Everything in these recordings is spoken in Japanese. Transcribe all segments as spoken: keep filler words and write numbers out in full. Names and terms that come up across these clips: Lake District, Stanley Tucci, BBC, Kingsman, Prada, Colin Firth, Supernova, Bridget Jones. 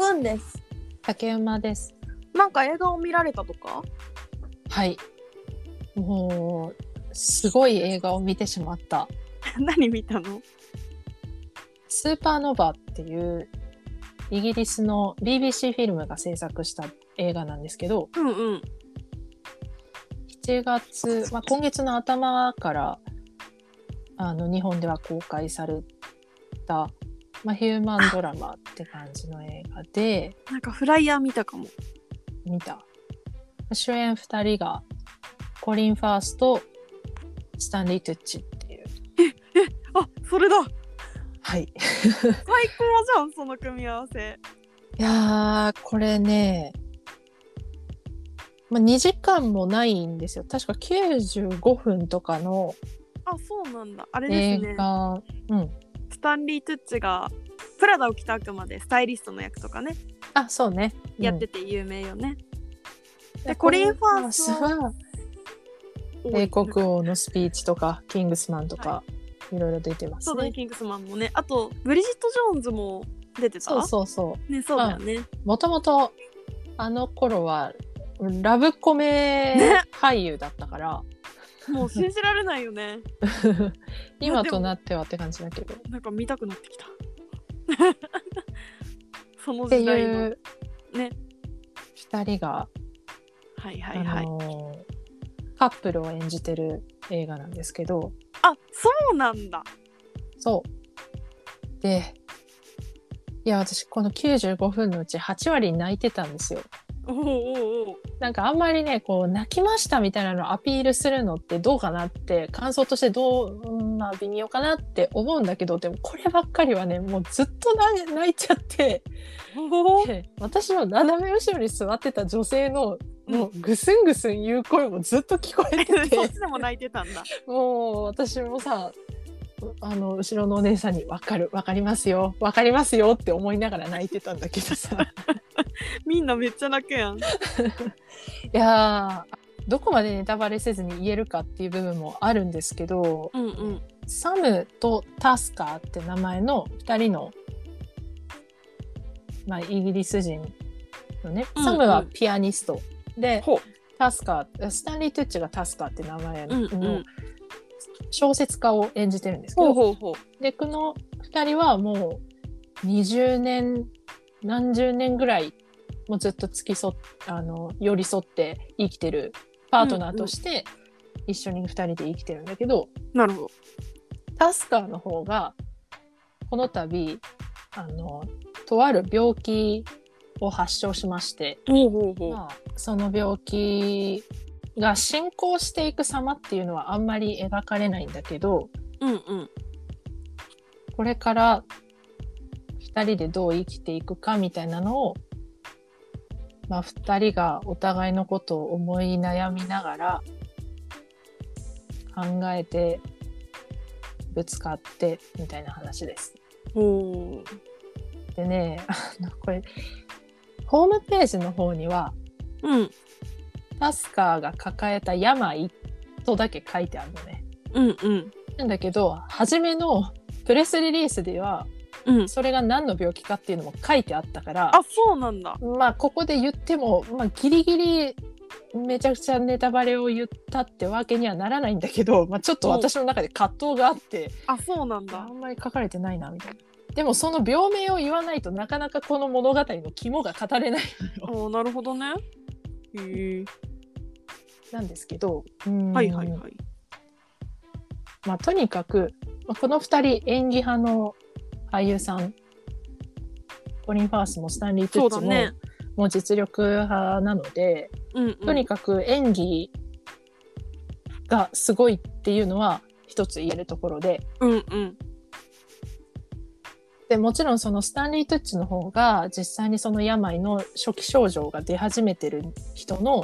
こんです。竹馬です。なんか映画を見られたとか？はい。もうすごい映画を見てしまった。何見たの？スーパーノヴァっていうイギリスの ビービーシー フィルムが制作した映画なんですけど、うんうん、しちがつ、まあ、今月の頭からあの日本では公開された、まあ、ヒューマンドラマって感じの映画で、なんかフライヤー見たかも。見た。主演ふたりがコリン・ファースとスタンリー・トゥッチっていう。ええ、あ、それだ。はい、最高じゃんその組み合わせ。いやこれね、まあ、にじかんもないんですよ。確かきゅうじゅうごふんとかの。あ、そうなんだ。あれですね、映画、うん、スタンリー・トゥッチがプラダを着た悪魔でスタイリストの役とかね。あ、そうね、うん、やってて有名よね。でコリン・ファースは英国王のスピーチとかキングスマンとか、はい、いろいろ出てますね。そうだね、キングスマンもね。あとブリジット・ジョーンズも出てた。そうそうそう、ね、そうだよね。もともとあの頃はラブコメ俳優だったから、ね、もう信じられないよね今となってはって感じだけど、なんか見たくなってきたその時代のね、ふたりが、はいはいはい、あのー、カップルを演じてる映画なんですけど。あ、そうなんだ。そうで、いや私このきゅうじゅうごふんのうちはちわり泣いてたんですよ。おうおうおう。なんかあんまりね、こう泣きましたみたいなのをアピールするのってどうかなって、感想としてどう、まあ微妙かなって思うんだけど、でもこればっかりはね、もうずっと泣いちゃって、私の斜め後ろに座ってた女性のもうぐすんぐすん言う声もずっと聞こえててそっちでも泣いてたんだもう私もさ、あの後ろのお姉さんに分かる、分かりますよ、分かりますよって思いながら泣いてたんだけどさみんなめっちゃ泣くやんいやどこまでネタバレせずに言えるかっていう部分もあるんですけど、うんうん、サムとタスカーって名前のふたりの、まあ、イギリス人のね、うんうん、サムはピアニストで、タスカー、スタンリー・トゥッチがタスカーって名前の小説家を演じてるんですけど、うんうん、ほうほうほう。でこのふたりはもうにじゅうねん、何十年ぐらいもうずっと付き添っあの寄り添って生きてるパートナーとして一緒にふたりで生きてるんだけど、うんうん、なるほど。タスカーの方がこの度あのとある病気を発症しまして、まあ、その病気が進行していく様っていうのはあんまり描かれないんだけど、うんうん、これからふたりでどう生きていくかみたいなのを、まあ、ふたりがお互いのことを思い悩みながら考えてぶつかってみたいな話です。おー。でね、あのこれホームページの方には、うん、タスカーが抱えた病とだけ書いてあるのね。うんうん。なんだけど、初めのプレスリリースでは、うん、それが何の病気かっていうのも書いてあったから、あ、そうなんだ。まあここで言っても、まあ、ギリギリめちゃくちゃネタバレを言ったってわけにはならないんだけど、まあ、ちょっと私の中で葛藤があって、あ、そうなんだ。あんまり書かれてないなみたいな。でもその病名を言わないとなかなかこの物語の肝が語れないのよ。あ、なるほどね。へえ。なんですけど、うん、はいはいはい。まあとにかく、まあ、このふたり演技派の俳優さん、コリン・ファースもスタンリー・トゥッチも、そうだね、もう実力派なので、うんうん、とにかく演技がすごいっていうのは一つ言えるところで、うんうん、でもちろんそのスタンリー・トゥッチの方が実際にその病の初期症状が出始めてる人の、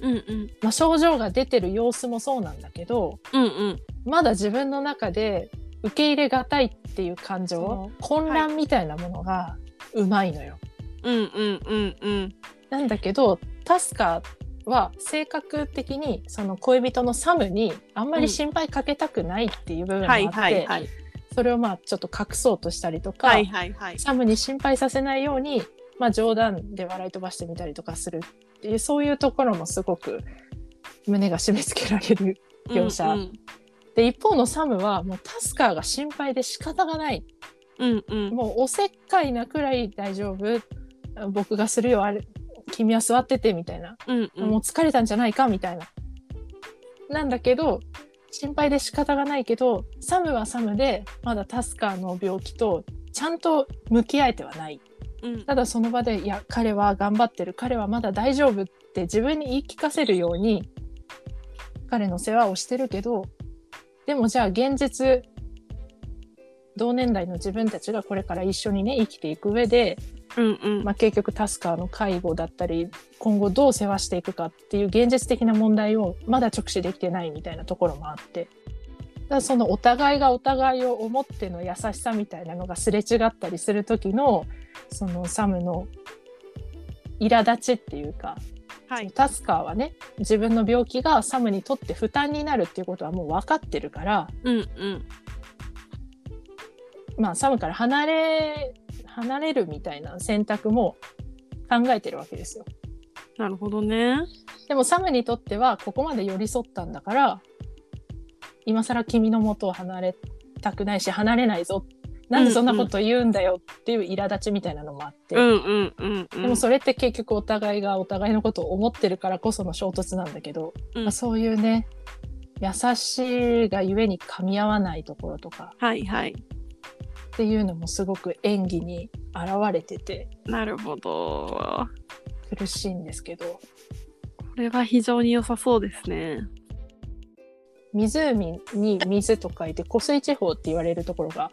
うんうん、まあ、症状が出てる様子もそうなんだけど、うんうん、まだ自分の中で受け入れがたいっていう感情、混乱みたいなものがうまいのよ、はい、うんうんうんうん、なんだけどタスカは性格的にその恋人のサムにあんまり心配かけたくないっていう部分があって、うん、はいはいはい、それをまあちょっと隠そうとしたりとか、はいはいはい、サムに心配させないようにまあ、冗談で笑い飛ばしてみたりとかするっていうそういうところもすごく胸が締め付けられる描写、うんうん、で一方のサムはもうタスカーが心配で仕方がない、うんうん、もうおせっかいなくらい大丈夫僕がするよあれ君は座っててみたいな、うんうん、もう疲れたんじゃないかみたいななんだけど心配で仕方がないけどサムはサムでまだタスカーの病気とちゃんと向き合えてはない、うん、ただその場でいや彼は頑張ってる彼はまだ大丈夫って自分に言い聞かせるように彼の世話をしてるけどでもじゃあ現実同年代の自分たちがこれから一緒にね生きていく上で、うんうんまあ、結局タスカーの介護だったり今後どう世話していくかっていう現実的な問題をまだ直視できてないみたいなところもあってだからそのお互いがお互いを思っての優しさみたいなのがすれ違ったりする時のそのサムの苛立ちっていうか、はい、タスカーはね自分の病気がサムにとって負担になるっていうことはもう分かってるから、うんうんまあ、サムから離れ離れるみたいな選択も考えてるわけですよ。なるほどね。でもサムにとってはここまで寄り添ったんだから今更君の元を離れたくないし離れないぞなんでそんなこと言うんだよっていう苛立ちみたいなのもあって、うんうんうんうん、でもそれって結局お互いがお互いのことを思ってるからこその衝突なんだけど、うんまあ、そういうね優しいがゆえに噛み合わないところとかはいはいっていうのもすごく演技に現れててなるほど苦しいんですけどこれは非常に良さそうですね。湖に水と書いて湖水地方って言われるところが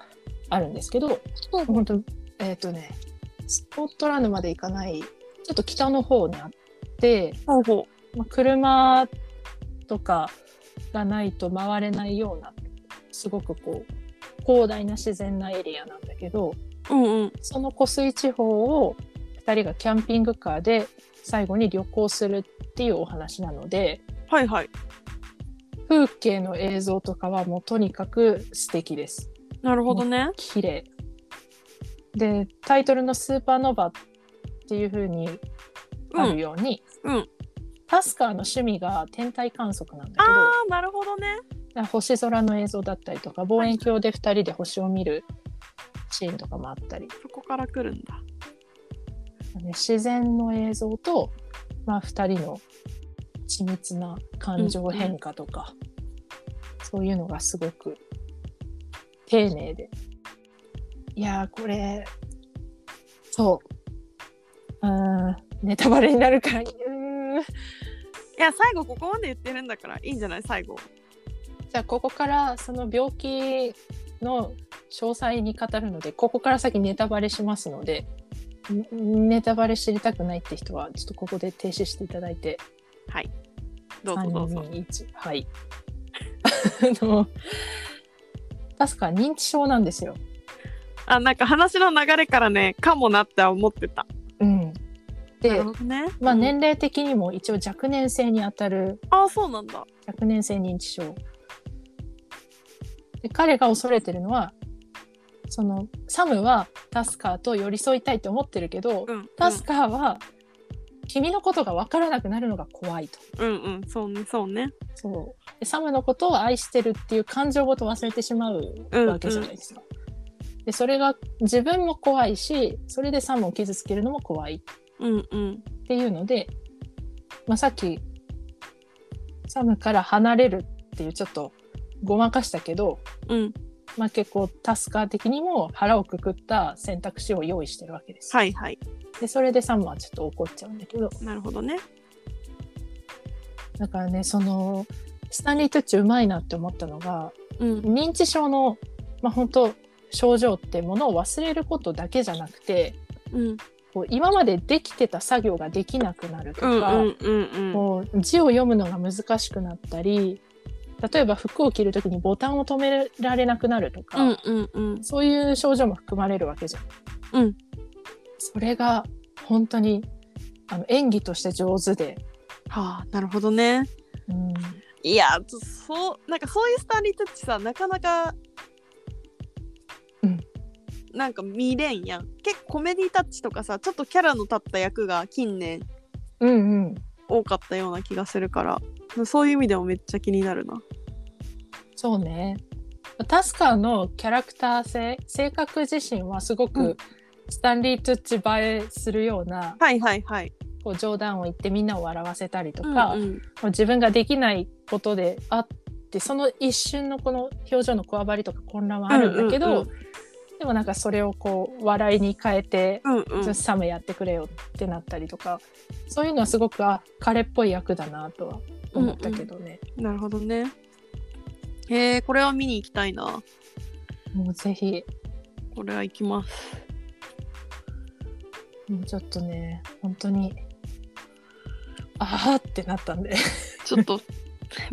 あるんですけど本当えっとねスコットランドまで行かないちょっと北の方にあってほうほう、まあ、車とかがないと回れないようなすごくこう広大な自然なエリアなんだけど、うんうん、その湖水地方をふたりがキャンピングカーで最後に旅行するっていうお話なのではいはい風景の映像とかはもうとにかく素敵です。なるほどね。綺麗でタイトルのスーパーノバっていう風にあるように、うんうん、タスカーの趣味が天体観測なんだけどあーなるほどね星空の映像だったりとか望遠鏡でふたりで星を見るシーンとかもあったり、はい、そこから来るんだ、ね、自然の映像と、まあ、ふたりの緻密な感情変化とか、うん、そういうのがすごく丁寧でいやこれそううんネタバレになるからうーんいや最後ここまで言ってるんだからいいんじゃない最後じゃあここからその病気の詳細に語るのでここから先ネタバレしますのでネタバレ知りたくないって人はちょっとここで停止していただいてはいどうぞどうぞさんにんいちはいあの確か認知症なんですよ。あ、なんか話の流れからね、かもなって思ってた。うん。で、なるほどね。まあ年齢的にも一応若年性にあたる。ああ、そうなんだ。若年性認知症。で、彼が恐れてるのは、そのサムはタスカーと寄り添いたいって思ってるけど、うんうん、タスカーは君のことが分からなくなるのが怖いと。うんうん、そうね、そうね。そう。サムのことを愛してるっていう感情ごと忘れてしまうわけじゃないですか、うんうん、でそれが自分も怖いしそれでサムを傷つけるのも怖いっていうので、うんうんまあ、さっきサムから離れるっていうちょっとごまかしたけど、うんまあ、結構タスカー的にも腹をくくった選択肢を用意してるわけです、はいはい、でそれでサムはちょっと怒っちゃうんだけどなるほどねだからねそのスタンリー・トゥッチうまいなって思ったのが、うん、認知症の、まあ、本当症状ってものを忘れることだけじゃなくて、うん、こう今までできてた作業ができなくなるとか、うんうんうんうん、こう字を読むのが難しくなったり例えば服を着るときにボタンを止められなくなるとか、うんうんうん、そういう症状も含まれるわけじゃん、うん、それが本当にあの演技として上手ではあ、なるほどね、うんいやそうなんかそういうスタンリー・トゥッチさなかなか、うん、なんか見れんやん。結構コメディタッチとかさ、ちょっとキャラの立った役が近年、うんうん、多かったような気がするから、そういう意味でもめっちゃ気になるな。そうね、タスカーのキャラクター性、性格自身はすごくスタンリー・トゥッチ映えするような、うん、はいはいはい、こう冗談を言ってみんなを笑わせたりとか、うんうん、自分ができないことであって、その一瞬のこの表情のこわばりとか混乱はあるんだけど、うんうんうん、でもなんかそれをこう笑いに変えて、うんうん、サムやってくれよってなったりとか、そういうのはすごく、あ、彼っぽい役だなとは思ったけどね、うんうん、なるほどね。へえ、これは見に行きたいな。もうぜひこれは行きます。もうちょっとね、本当にあーってなったんでちょっと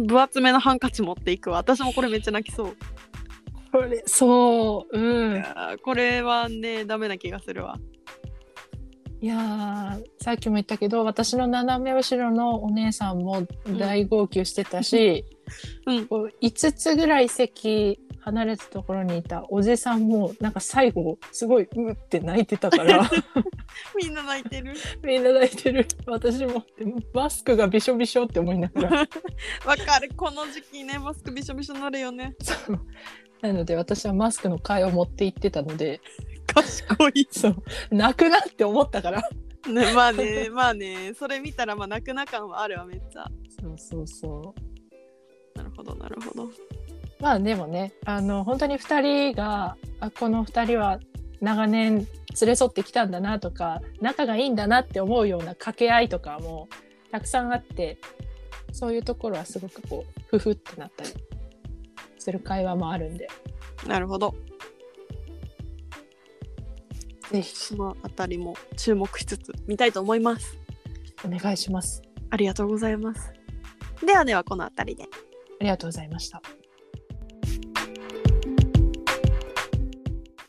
分厚めのハンカチ持っていくわ。私もこれめっちゃ泣きそう。これそう、うん、いやこれはねダメな気がするわ。いやさっきも言ったけど、私の斜め後ろのお姉さんも大号泣してたし、うんうん、こういつつぐらい席離れたところにいたおじさんもなんか最後すごいうって泣いてたからみんな泣いてるみんな泣いてる。私もマスクがびしょびしょって思いながらわかる、この時期ねマスクびしょびしょになるよね。そうなので私はマスクの替えを持って行ってたので、賢い。そう泣くなって思ったから、ね、まあねまあね、それ見たらまあ泣くな感はあるわめっちゃ。そうそうそう、なるほどなるほど。まあでもね、あの本当にふたりが、あ、このふたりは長年連れ添ってきたんだなとか仲がいいんだなって思うような掛け合いとかもたくさんあって、そういうところはすごくこうふふってなったりする会話もあるんで。なるほど、ぜひそのあたりも注目しつつ見たいと思います。お願いします。ありがとうございます。ではではこのあたりで。ありがとうございました。